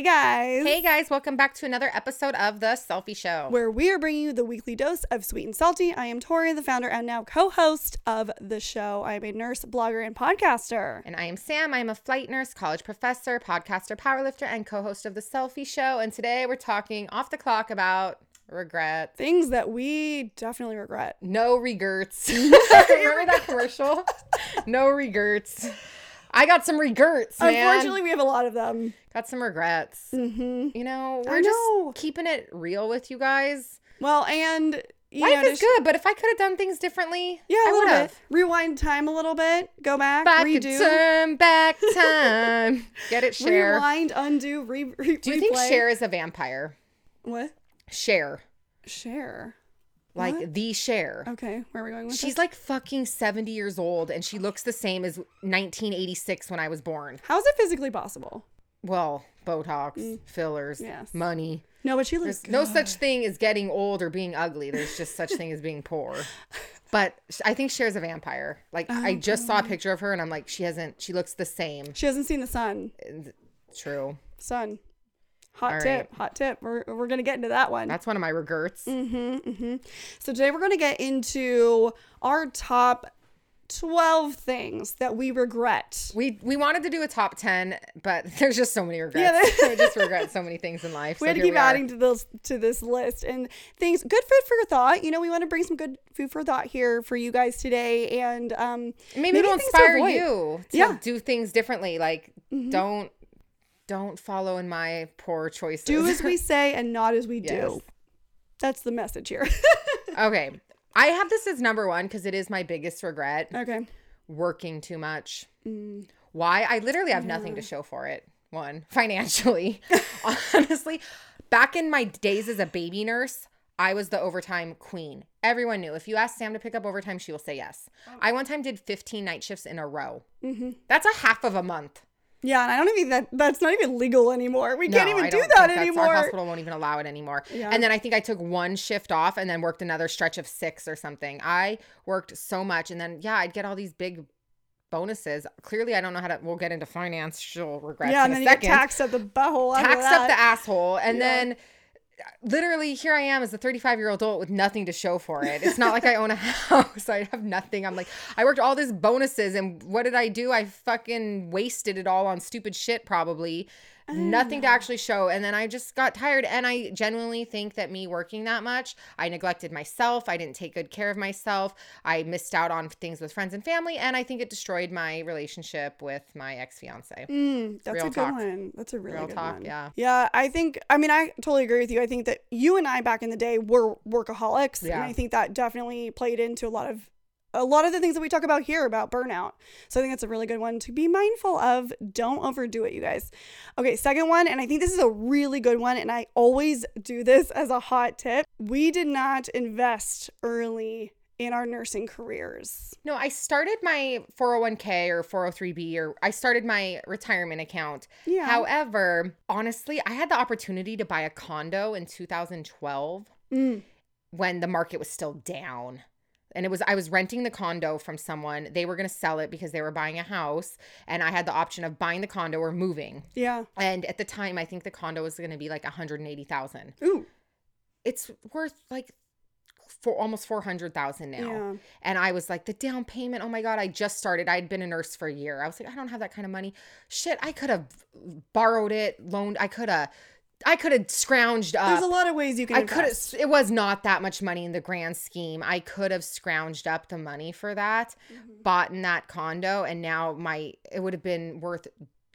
Hey guys. Hey guys, welcome back to another episode of The Cellfie Show, where we are bringing you the weekly dose of sweet and salty. I am Tori, the founder and now co-host of the show. I am a nurse, blogger, and podcaster. And I am Sam. I am a flight nurse, college professor, podcaster, powerlifter, and co-host of The Cellfie Show. And today we're talking off the clock about regret. Things that we definitely regret. No regrets. Remember that commercial? No regrets. I got some regrets, man. Unfortunately, we have a lot of them. Got some regrets. Mm-hmm. You know, we're just keeping it real with you guys. Well, and... Life is good, but if I could have done things differently, I would have. Rewind time a little bit. Go back. Back time. Get it, Cher. Rewind, undo, replay. Do you think Cher is a vampire? What? Cher. Like what? The Cher. Okay, where are we going with She's like fucking 70 years old, and she looks the same as 1986 when I was born. How's it physically possible? Well, Botox, fillers, money. No, but she looks good. No such thing as getting old or being ugly. There's just such thing as being poor. But I think Cher's a vampire. Like, I just saw a picture of her, and I'm like, she looks the same. She hasn't seen the sun. True. Sun. Hot tip. We're going to get into that one. That's one of my regrets. Mm-hmm, mm-hmm. So today we're going to get into our top 12 things that we regret. We wanted to do a top 10, but there's just so many regrets. Yeah, we just regret so many things in life. We had to keep adding to this list and things. Good food for thought. You know, we want to bring some good food for thought here for you guys today, and maybe it'll inspire you to do things differently. Like Don't follow in my poor choices. Do as we say and not as we do. That's the message here. Okay. I have this as number one because it is my biggest regret. Okay. Working too much. Mm. Why? I literally have nothing to show for it. One, financially. Honestly, back in my days as a baby nurse, I was the overtime queen. Everyone knew. If you ask Sam to pick up overtime, she will say yes. Oh. I one time did 15 night shifts in a row. Mm-hmm. That's a half of a month. Yeah, and I don't even that's not even legal anymore. We can't even do that anymore. Our hospital won't even allow it anymore. Yeah. And then I think I took one shift off and then worked another stretch of 6 or something. I worked so much, and then I'd get all these big bonuses. Clearly, I don't know how to. We'll get into financial regrets. Yeah, in and then a second. You get taxed up the butthole. Taxed up the asshole, and then. Literally, here I am as a 35-year-old adult with nothing to show for it. It's not like I own a house. I have nothing. I'm like, I worked all these bonuses, and what did I do? I fucking wasted it all on stupid shit, probably. Nothing to actually show. And then I just got tired, and I genuinely think that me working that much, I neglected myself. I didn't take good care of myself. I missed out on things with friends and family, and I think it destroyed my relationship with my ex-fiance. That's a good one. That's a really good one. Yeah, I totally agree with you. I think that you and I back in the day were workaholics, and I think that definitely played into a lot of the things that we talk about here about burnout. So I think that's a really good one to be mindful of. Don't overdo it, you guys. Okay, second one, and I think this is a really good one, and I always do this as a hot tip. We did not invest early in our nursing careers. No, I started my 401k or 403b, or I started my retirement account. Yeah. However, honestly, I had the opportunity to buy a condo in 2012 when the market was still down. And I was renting the condo from someone. They were going to sell it because they were buying a house. And I had the option of buying the condo or moving. Yeah. And at the time, I think the condo was going to be like $180,000. Ooh. It's worth like almost $400,000 now. Yeah. And I was like, the down payment. Oh my God. I just started. I'd been a nurse for a year. I was like, I don't have that kind of money. Shit. I could have borrowed it, loaned. I could have scrounged up. There's a lot of ways you can invest. It was not that much money in the grand scheme. I could have scrounged up the money for that, bought in that condo, and now it would have been worth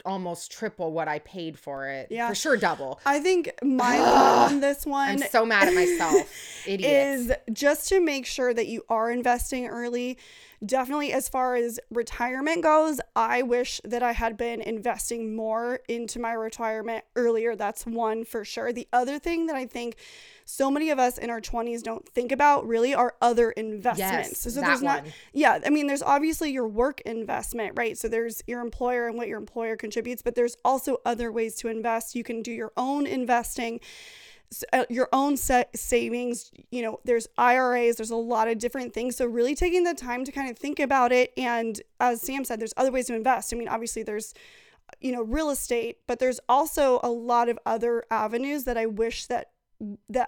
almost triple what I paid for it. Yeah. For sure, double. I think my thought on this one. I'm so mad at myself. Idiot. Is just to make sure that you are investing early. Definitely, as far as retirement goes, I wish that I had been investing more into my retirement earlier. That's one for sure. The other thing that I think so many of us in our 20s don't think about really are other investments. Yes, so there's not, there's obviously your work investment, right? So there's your employer and what your employer contributes, but there's also other ways to invest. You can do your own investing. Your own savings, there's IRAs, there's a lot of different things. So really taking the time to kind of think about it. And as Sam said, there's other ways to invest. I mean, obviously there's you know, real estate, but there's also a lot of other avenues that I wish that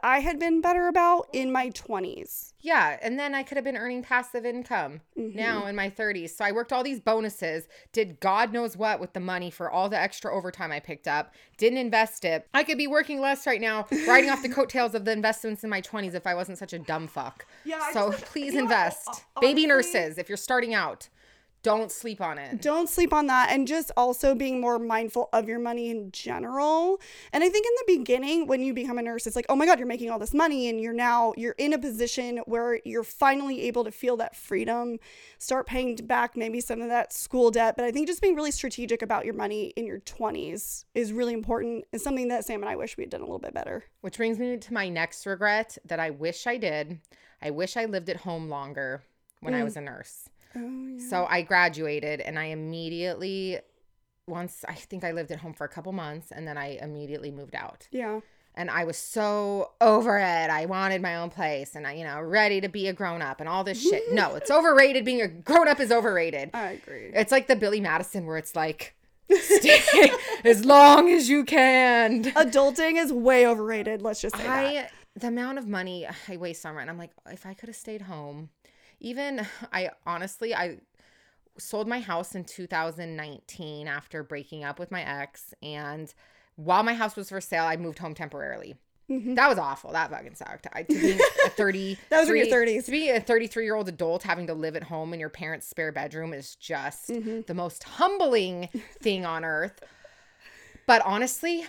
I had been better about in my 20s. Yeah, and then I could have been earning passive income now in my 30s. So I worked all these bonuses, did God knows what with the money for all the extra overtime I picked up, didn't invest it. I could be working less right now, riding off the coattails of the investments in my 20s if I wasn't such a dumb fuck. Yeah. So please invest. Honestly, baby nurses, if you're starting out. Don't sleep on it. Don't sleep on that. And just also being more mindful of your money in general. And I think in the beginning, when you become a nurse, it's like, oh my God, you're making all this money. And you're in a position where you're finally able to feel that freedom, start paying back maybe some of that school debt. But I think just being really strategic about your money in your 20s is really important. It's something that Sam and I wish we had done a little bit better. Which brings me to my next regret that I wish I did. I wish I lived at home longer when I was a nurse. Oh, yeah. So I graduated and I immediately, I think I lived at home for a couple months and then I immediately moved out. Yeah. And I was so over it. I wanted my own place and I, ready to be a grown up and all this shit. No, it's overrated. Being a grown up is overrated. I agree. It's like the Billy Madison where it's like, stay as long as you can. Adulting is way overrated. Let's just say that. The amount of money I waste on rent, I'm like, if I could have stayed home. I sold my house in 2019 after breaking up with my ex. And while my house was for sale, I moved home temporarily. Mm-hmm. That was awful. That fucking sucked. Those were your 30s. To be a 33-year-old adult having to live at home in your parents' spare bedroom is just the most humbling thing on earth. But honestly,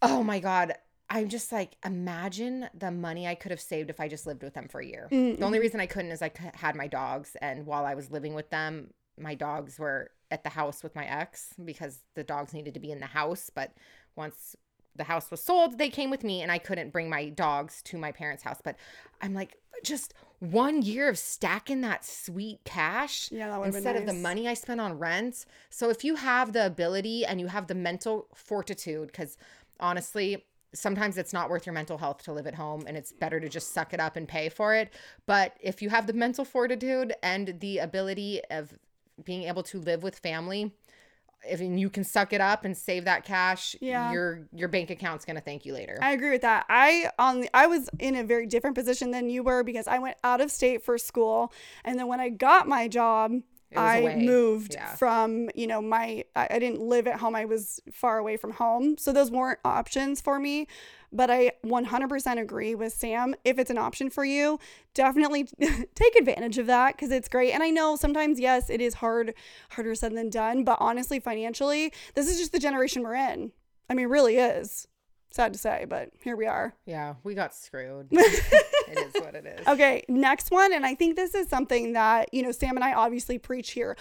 oh my God. I'm just like, imagine the money I could have saved if I just lived with them for a year. Mm-mm. The only reason I couldn't is I had my dogs. And while I was living with them, my dogs were at the house with my ex because the dogs needed to be in the house. But once the house was sold, they came with me and I couldn't bring my dogs to my parents' house. But I'm like, just 1 year of stacking that sweet cash instead of the money I spent on rent. So if you have the ability and you have the mental fortitude, because honestly, sometimes it's not worth your mental health to live at home and it's better to just suck it up and pay for it. But if you have the mental fortitude and the ability of being able to live with family, if you can suck it up and save that cash, your bank account's going to thank you later. I agree with that. I was in a very different position than you were because I went out of state for school. And then when I got my job, I moved from, I didn't live at home. I was far away from home. So those weren't options for me. But I 100% agree with Sam. If it's an option for you, definitely take advantage of that because it's great. And I know sometimes, yes, it is harder said than done. But honestly, financially, this is just the generation we're in. I mean, it really is. Sad to say, but here we are. Yeah, we got screwed. It is what it is. Okay, next one. And I think this is something that, Sam and I obviously preach here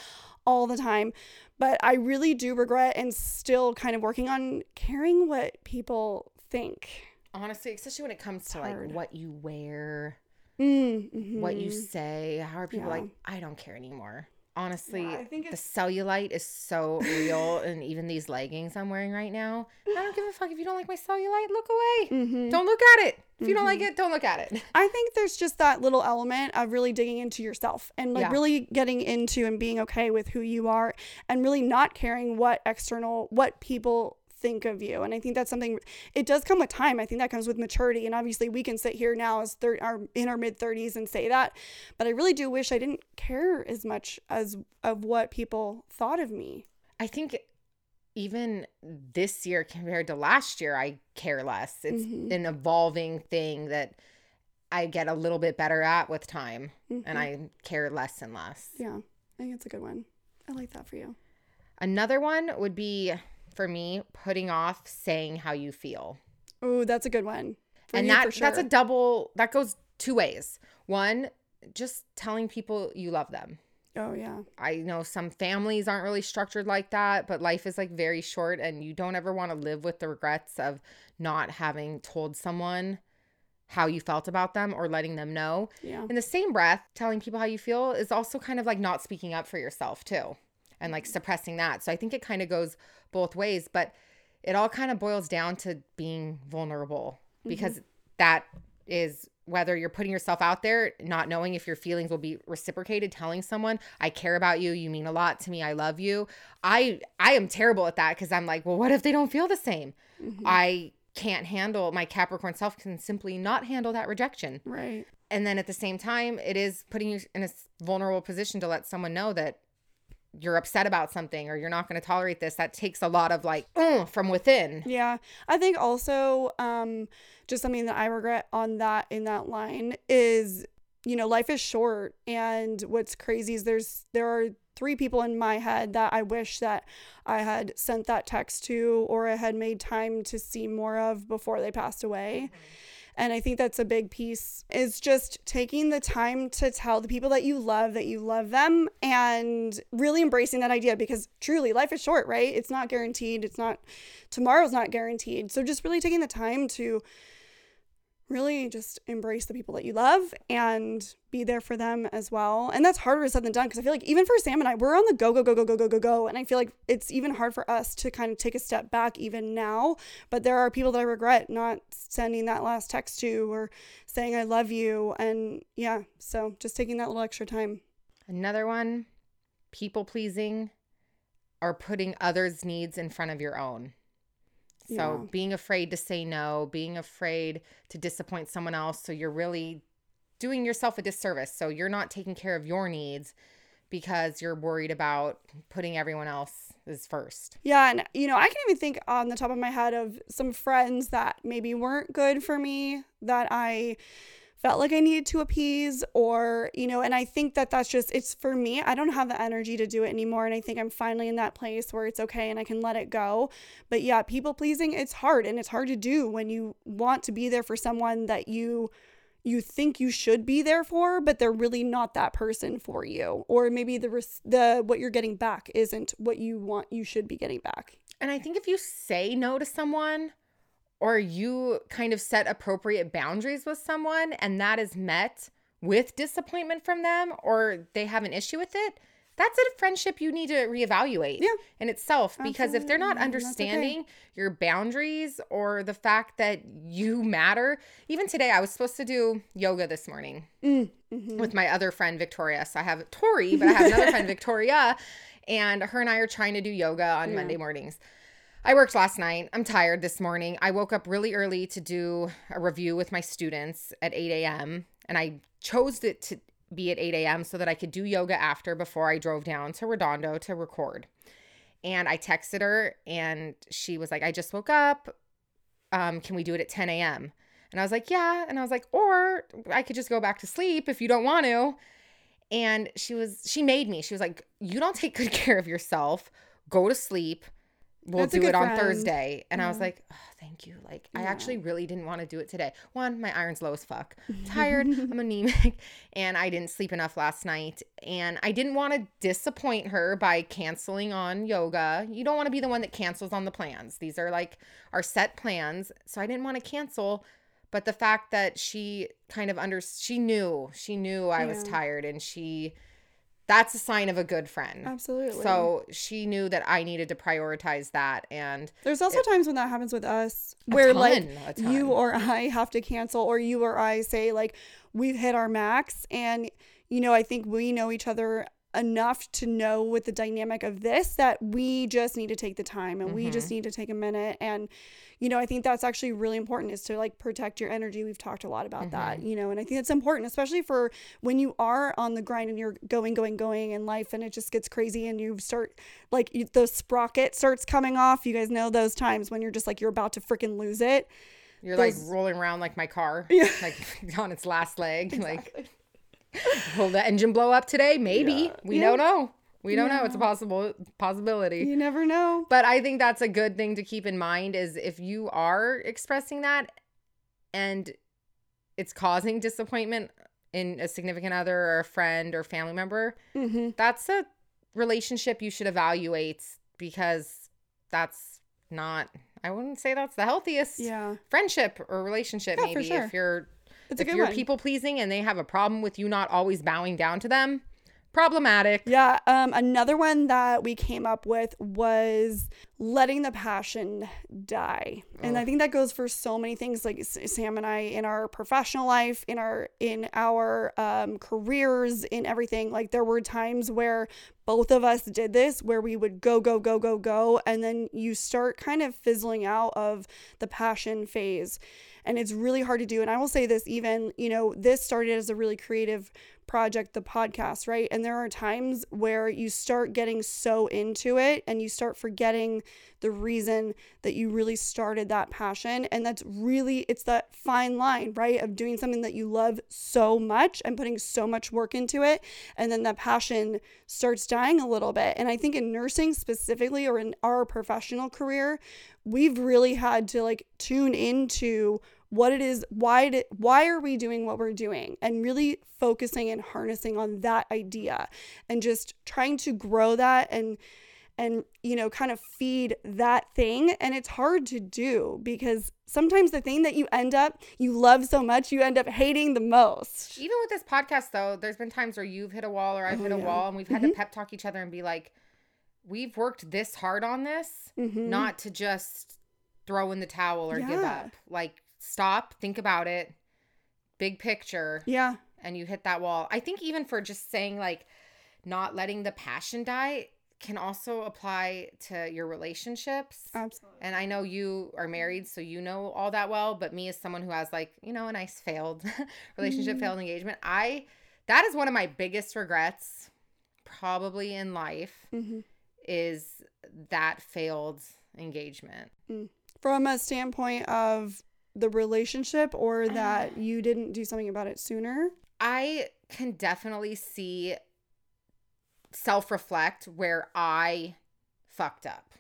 all the time. But I really do regret and still kind of working on caring what people think. Honestly, especially when it comes to like what you wear, what you say. How are people like, I don't care anymore. Honestly, I think the cellulite is so real. And even these leggings I'm wearing right now, I don't give a fuck if you don't like my cellulite. Look away. Don't look at it. If you don't like it, don't look at it. I think there's just that little element of really digging into yourself and like really getting into and being okay with who you are and really not caring what people think of you. And I think that's something, it does come with time. I think that comes with maturity. And obviously we can sit here now as in our mid 30s and say that, but I really do wish I didn't care as much as of what people thought of me. I think even this year compared to last year, I care less. It's an evolving thing that I get a little bit better at with time and I care less and less. Yeah. I think it's a good one. I like that for you. Another one would be, for me, putting off saying how you feel. Oh, that's a good one. And that's a double, that goes two ways. One, just telling people you love them. Oh, yeah. I know some families aren't really structured like that, but life is like very short and you don't ever want to live with the regrets of not having told someone how you felt about them or letting them know. Yeah. In the same breath, telling people how you feel is also kind of like not speaking up for yourself too. And like suppressing that. So I think it kind of goes both ways, but it all kind of boils down to being vulnerable because that is whether you're putting yourself out there, not knowing if your feelings will be reciprocated, telling someone, I care about you, you mean a lot to me, I love you. I am terrible at that because I'm like, well, what if they don't feel the same? Mm-hmm. I can't handle, my Capricorn self can simply not handle that rejection. Right. And then at the same time, it is putting you in a vulnerable position to let someone know that you're upset about something or you're not going to tolerate this. That takes a lot of like from within. Yeah. I think also just something that I regret on that, in that line is, you know, life is short. And what's crazy is there are 3 people in my head that I wish that I had sent that text to, or I had made time to see more of before they passed away. Mm-hmm. And I think that's a big piece, is just taking the time to tell the people that you love them, and really embracing that idea, because truly life is short, right? It's not guaranteed. It's not, tomorrow's not guaranteed. So just really taking the time to really just embrace the people that you love and be there for them as well. And that's harder said than done, because I feel like even for Sam and I, we're on the go. And I feel like it's even hard for us to kind of take a step back even now. But there are people that I regret not sending that last text to, or saying I love you. And yeah, so just taking that little extra time. Another one, people pleasing or putting others' needs in front of your own. So yeah. Being afraid to say no, being afraid to disappoint someone else. So you're really doing yourself a disservice. So you're not taking care of your needs because you're worried about putting everyone else's first. Yeah. And, you know, I can even think on the top of my head of some friends that maybe weren't good for me, that I felt like I needed to appease, or, you know, and I think that that's just, it's for me, I don't have the energy to do it anymore. And I think I'm finally in that place where it's okay and I can let it go. But yeah, people pleasing, it's hard, and it's hard to do when you want to be there for someone that you think you should be there for, but they're really not that person for you. Or maybe the what you're getting back isn't what you want, you should be getting back. And I think if you say no to someone, or you kind of set appropriate boundaries with someone, and that is met with disappointment from them, or they have an issue with it, that's a friendship you need to reevaluate in itself. Absolutely. Because if they're not understanding your boundaries or the fact that you matter. Even today, I was supposed to do yoga this morning with my other friend, Victoria. So I have Tori, but I have another friend, Victoria, and her and I are trying to do yoga on Monday mornings. I worked last night. I'm tired this morning. I woke up really early to do a review with my students at 8 a.m. And I chose it to be at 8 a.m. so that I could do yoga after, before I drove down to Redondo to record. And I texted her and she was like, I just woke up. Can we do it at 10 a.m.? And I was like, yeah. And I was like, or I could just go back to sleep if you don't want to. And she made me. She was like, you don't take good care of yourself. Go to sleep. We'll do it on Thursday. And I was like, oh, thank you. Like, I actually really didn't want to do it today. One, my iron's low as fuck. I'm tired. I'm anemic. And I didn't sleep enough last night. And I didn't want to disappoint her by canceling on yoga. You don't want to be the one that cancels on the plans. These are like our set plans. So I didn't want to cancel. But the fact that she kind of she knew I was tired, and that's a sign of a good friend. Absolutely. So she knew that I needed to prioritize that. And there's also times when that happens with us where you or I have to cancel, or you or I say like we've hit our max. And, you know, I think we know each other enough to know with the dynamic of this that we just need to take the time, and we just need to take a minute. And, you know, I think that's actually really important, is to like protect your energy. We've talked a lot about that, you know, and I think it's important, especially for when you are on the grind and you're going in life, and it just gets crazy, and you start like the sprocket starts coming off. You guys know those times when you're just like, you're about to freaking lose it. You're like rolling around like my car, like on its last leg. Exactly. Like, will the engine blow up today? Maybe. Yeah. We don't know. We don't know. It's a possibility. You never know. But I think that's a good thing to keep in mind, is if you are expressing that and it's causing disappointment in a significant other or a friend or family member, that's a relationship you should evaluate, because that's not, I wouldn't say that's the healthiest friendship or relationship. Yeah, maybe if you're people pleasing and they have a problem with you not always bowing down to them, Problematic. Yeah. Another one that we came up with was letting the passion die. Oh. And I think that goes for so many things, like Sam and I, in our professional life, in our careers, in everything. Like, there were times where both of us did this, where we would go, and then you start kind of fizzling out of the passion phase. And it's really hard to do. And I will say this, even, this started as a really creative project, the podcast, right? And there are times where you start getting so into it and you start forgetting the reason that you really started that passion. And that's really, it's that fine line, right? Of doing something that you love so much and putting so much work into it. And then that passion starts dying a little bit. And I think in nursing specifically, or in our professional career, we've really had to tune into what it is, why are we doing what we're doing, and really focusing and harnessing on that idea and just trying to grow that and kind of feed that thing. And it's hard to do because sometimes the thing that you love so much, you end up hating the most. Even with this podcast, though, there's been times where you've hit a wall or I've hit a wall, and we've had to pep talk each other and be like, we've worked this hard on this, not to just throw in the towel or give up. Stop, think about it, big picture. Yeah. And you hit that wall. I think even for just saying not letting the passion die can also apply to your relationships. Absolutely. And I know you are married, so you know all that well, but me as someone who has a nice failed relationship, failed engagement, that is one of my biggest regrets probably in life, is that failed engagement. From a standpoint of the relationship, or that you didn't do something about it sooner? I can definitely see self-reflect where I fucked up.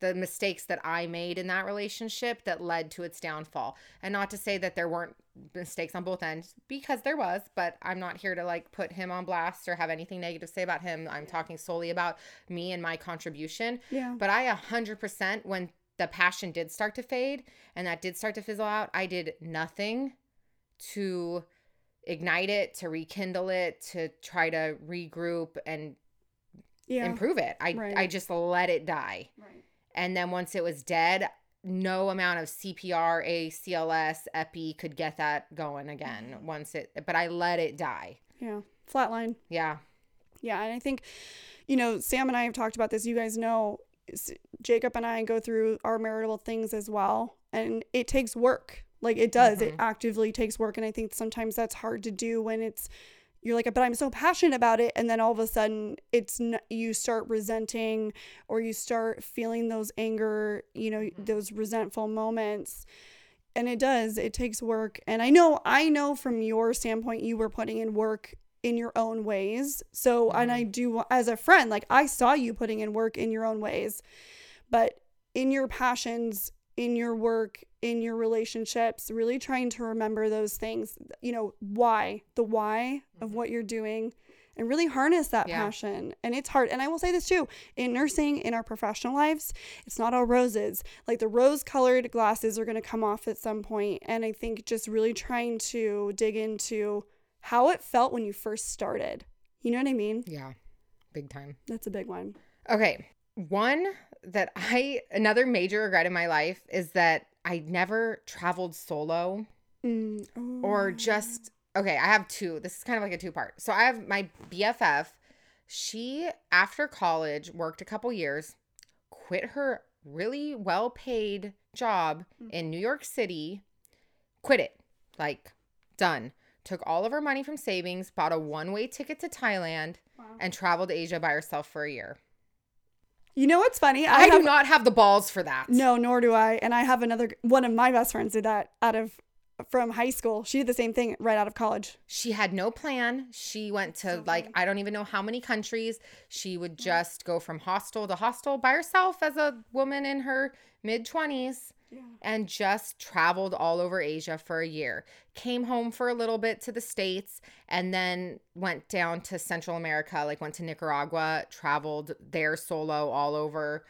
The mistakes that I made in that relationship that led to its downfall. And not to say that there weren't mistakes on both ends, because there was, but I'm not here to put him on blast or have anything negative to say about him. I'm talking solely about me and my contribution. Yeah. But I 100%, when the passion did start to fade and that did start to fizzle out, I did nothing to ignite it, to rekindle it, to try to regroup and improve it. I just let it die. Right. And then once it was dead, no amount of CPR, ACLS, Epi could get that going again. But I let it die. Yeah. Flatline. Yeah. Yeah. And I think, Sam and I have talked about this. You guys know Jacob and I go through our marital things as well. And it takes work. It does. It actively takes work. And I think sometimes that's hard to do when you're but I'm so passionate about it. And then all of a sudden you start resenting, or you start feeling those anger, those resentful moments. And it does, it takes work. And I know from your standpoint, you were putting in work in your own ways. So, and I do, as a friend, I saw you putting in work in your own ways, but in your passions, in your work, in your relationships, really trying to remember those things, the why of what you're doing, and really harness that passion. And it's hard. And I will say this too, in nursing, in our professional lives, it's not all roses. The rose colored glasses are going to come off at some point. And I think just really trying to dig into how it felt when you first started. You know what I mean? Yeah. Big time. That's a big one. Okay. Another major regret in my life is that I never traveled solo or just, okay, I have two. This is kind of a two-part. So I have my BFF. She, after college, worked a couple years, quit her really well-paid job in New York City, quit it, done. Took all of her money from savings, bought a one-way ticket to Thailand, and traveled to Asia by herself for a year. You know what's funny? I do not have the balls for that. No, nor do I. And I have one of my best friends did that from high school. She did the same thing right out of college. She had no plan. She went to I don't even know how many countries. She would just go from hostel to hostel by herself as a woman in her mid-20s. Yeah. And just traveled all over Asia for a year. Came home for a little bit to the States, and then went down to Central America, went to Nicaragua, traveled there solo all over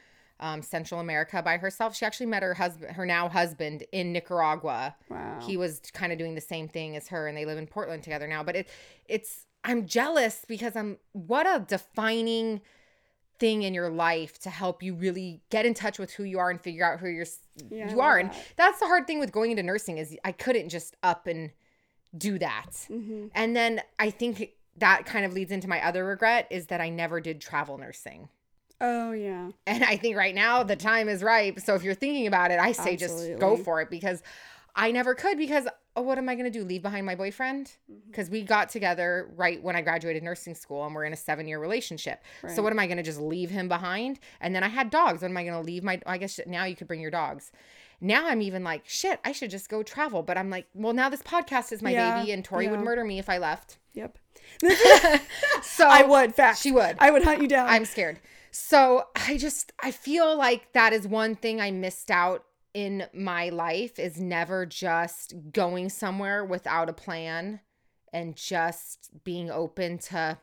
Central America by herself. She actually met her now husband in Nicaragua. Wow. He was kind of doing the same thing as her, and they live in Portland together now. But it's I'm jealous because what a defining thing in your life to help you really get in touch with who you are and figure out who you are. And that's the hard thing with going into nursing is I couldn't just up and do that. Mm-hmm. And then I think that kind of leads into my other regret is that I never did travel nursing. Oh, yeah. And I think right now the time is ripe. So if you're thinking about it, I say just go for it because I never could because what am I going to do? Leave behind my boyfriend? Because we got together right when I graduated nursing school and we're in a 7-year relationship. Right. So what am I going to just leave him behind? And then I had dogs. What am I going to leave I guess now you could bring your dogs. Now I'm even like, shit, I should just go travel. But I'm like, well, now this podcast is my baby and Tori would murder me if I left. Yep. So I would. Fact. She would. I would hunt you down. I'm scared. So I feel like that is one thing I missed out in my life is never just going somewhere without a plan and just being open to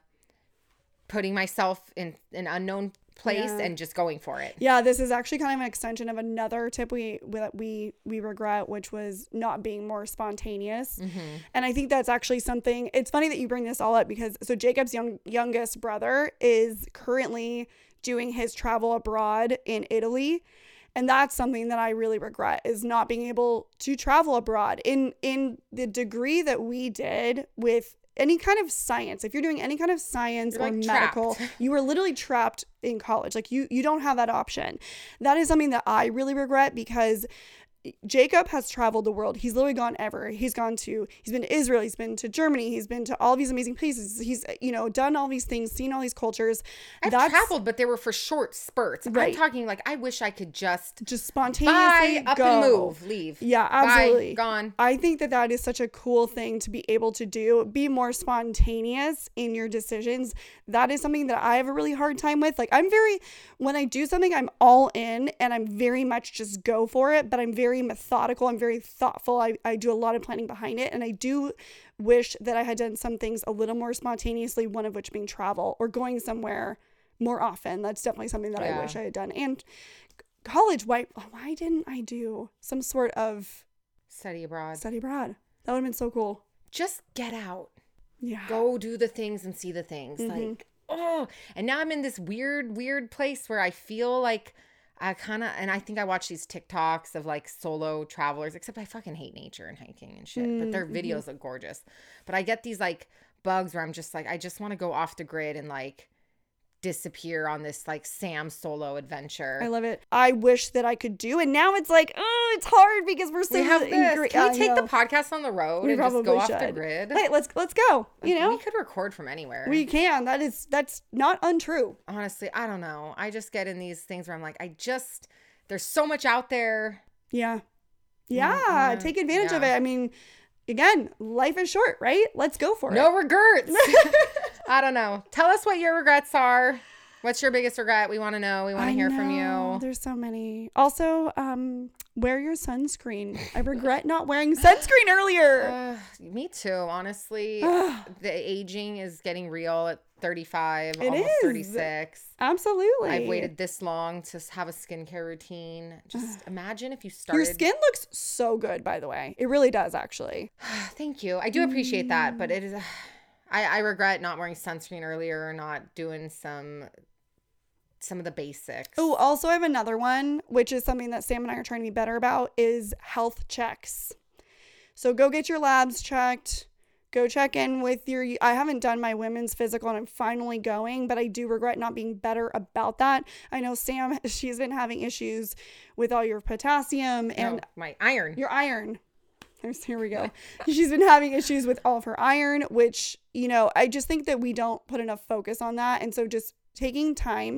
putting myself in an unknown place and just going for it. Yeah, this is actually kind of an extension of another tip we regret, which was not being more spontaneous. Mm-hmm. And I think that's actually something. It's funny that you bring this all up because Jacob's youngest brother is currently doing his travel abroad in Italy. And that's something that I really regret is not being able to travel abroad in the degree that we did with any kind of science. If you're doing any kind of science or medical, you were literally trapped in college. Like you don't have that option. That is something that I really regret because Jacob has traveled the world. He's literally gone everywhere. He's been to Israel. He's been to Germany. He's been to all these amazing places. He's, done all these things, seen all these cultures. I've traveled, but they were for short spurts. Right. I'm talking like, I wish I could just spontaneously go. Up and move, leave. Yeah, absolutely. Bye, gone. I think that is such a cool thing to be able to do. Be more spontaneous in your decisions. That is something that I have a really hard time with. Like when I do something, I'm all in and I'm very much just go for it, but I'm very methodical. I'm very thoughtful. I do a lot of planning behind it. And I do wish that I had done some things a little more spontaneously, one of which being travel or going somewhere more often. That's definitely something that I wish I had done. And college, why didn't I do some sort of study abroad? That would have been so cool. Just get out. Yeah. Go do the things and see the things. Mm-hmm. And now I'm in this weird place where I feel like I think I watch these TikToks of like solo travelers, except I fucking hate nature and hiking and shit, but their videos look gorgeous. But I get these like bugs where I'm just like, I just want to go off the grid and like disappear on this like Sam solo adventure. I love it. I wish that I could do. And now it's like, it's hard because we're so. We have this. Can we take the podcast on the road and just go off the grid? Hey, let's go. We could record from anywhere. We can. That's not untrue. Honestly, I don't know. I just get in these things where I'm like, there's so much out there. Yeah. Yeah. Mm-hmm. Take advantage of it. I mean, again, life is short, right? Let's go for it. No regrets. I don't know. Tell us what your regrets are. What's your biggest regret? We want to know. We want to hear from you. There's so many. Also, wear your sunscreen. I regret not wearing sunscreen earlier. Me too, honestly. The aging is getting real at 35, almost 36. Absolutely. I've waited this long to have a skincare routine. Just imagine if you started. Your skin looks so good, by the way. It really does, actually. Thank you. I do appreciate that, but it is... I regret not wearing sunscreen earlier or not doing some of the basics. Oh, also I have another one, which is something that Sam and I are trying to be better about is health checks. So go get your labs checked. Go check in with I haven't done my women's physical and I'm finally going, but I do regret not being better about that. I know Sam, she's been having issues with all your potassium and my iron. Your iron. Here we go. She's been having issues with all of her iron, which, I just think that we don't put enough focus on that. And so just take the time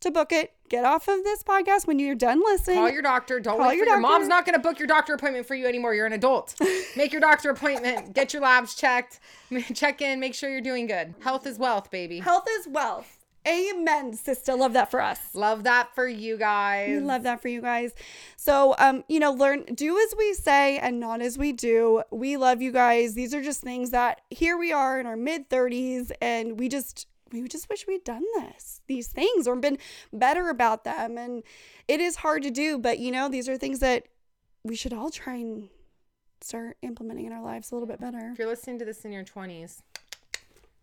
to book it. Get off of this podcast when you're done listening. Call your doctor. Don't wait for your mom's not going to book your doctor appointment for you anymore. You're an adult. Make your doctor appointment. Get your labs checked. Check in. Make sure you're doing good. Health is wealth, baby. Health is wealth. Amen, sister. Love that for us. Love that for you guys. We love that for you guys. So, do as we say and not as we do. We love you guys. These are just things that here we are in our mid-30s and we just wish we'd done these things or been better about them. And it is hard to do, but these are things that we should all try and start implementing in our lives a little bit better. If you're listening to this in your 20s,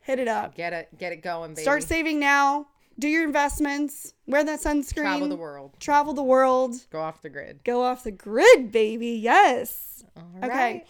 Hit it up. Get it going, baby. Start saving now. Do your investments. Wear that sunscreen. Travel the world. Go off the grid. Go off the grid, baby. Yes. All right. Okay.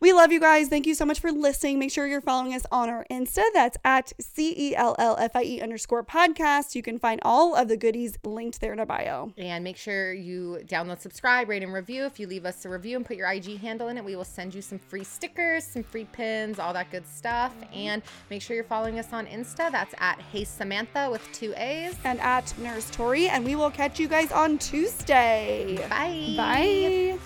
We love you guys. Thank you so much for listening. Make sure you're following us on our Insta. That's at @CELLFIE_podcast. You can find all of the goodies linked there in our bio. And make sure you download, subscribe, rate, and review. If you leave us a review and put your IG handle in it, we will send you some free stickers, some free pins, all that good stuff. And make sure you're following us on Insta. That's at @HeySamantha with 2 A's. And at @NurseTori. And we will catch you guys on Tuesday. Bye. Bye.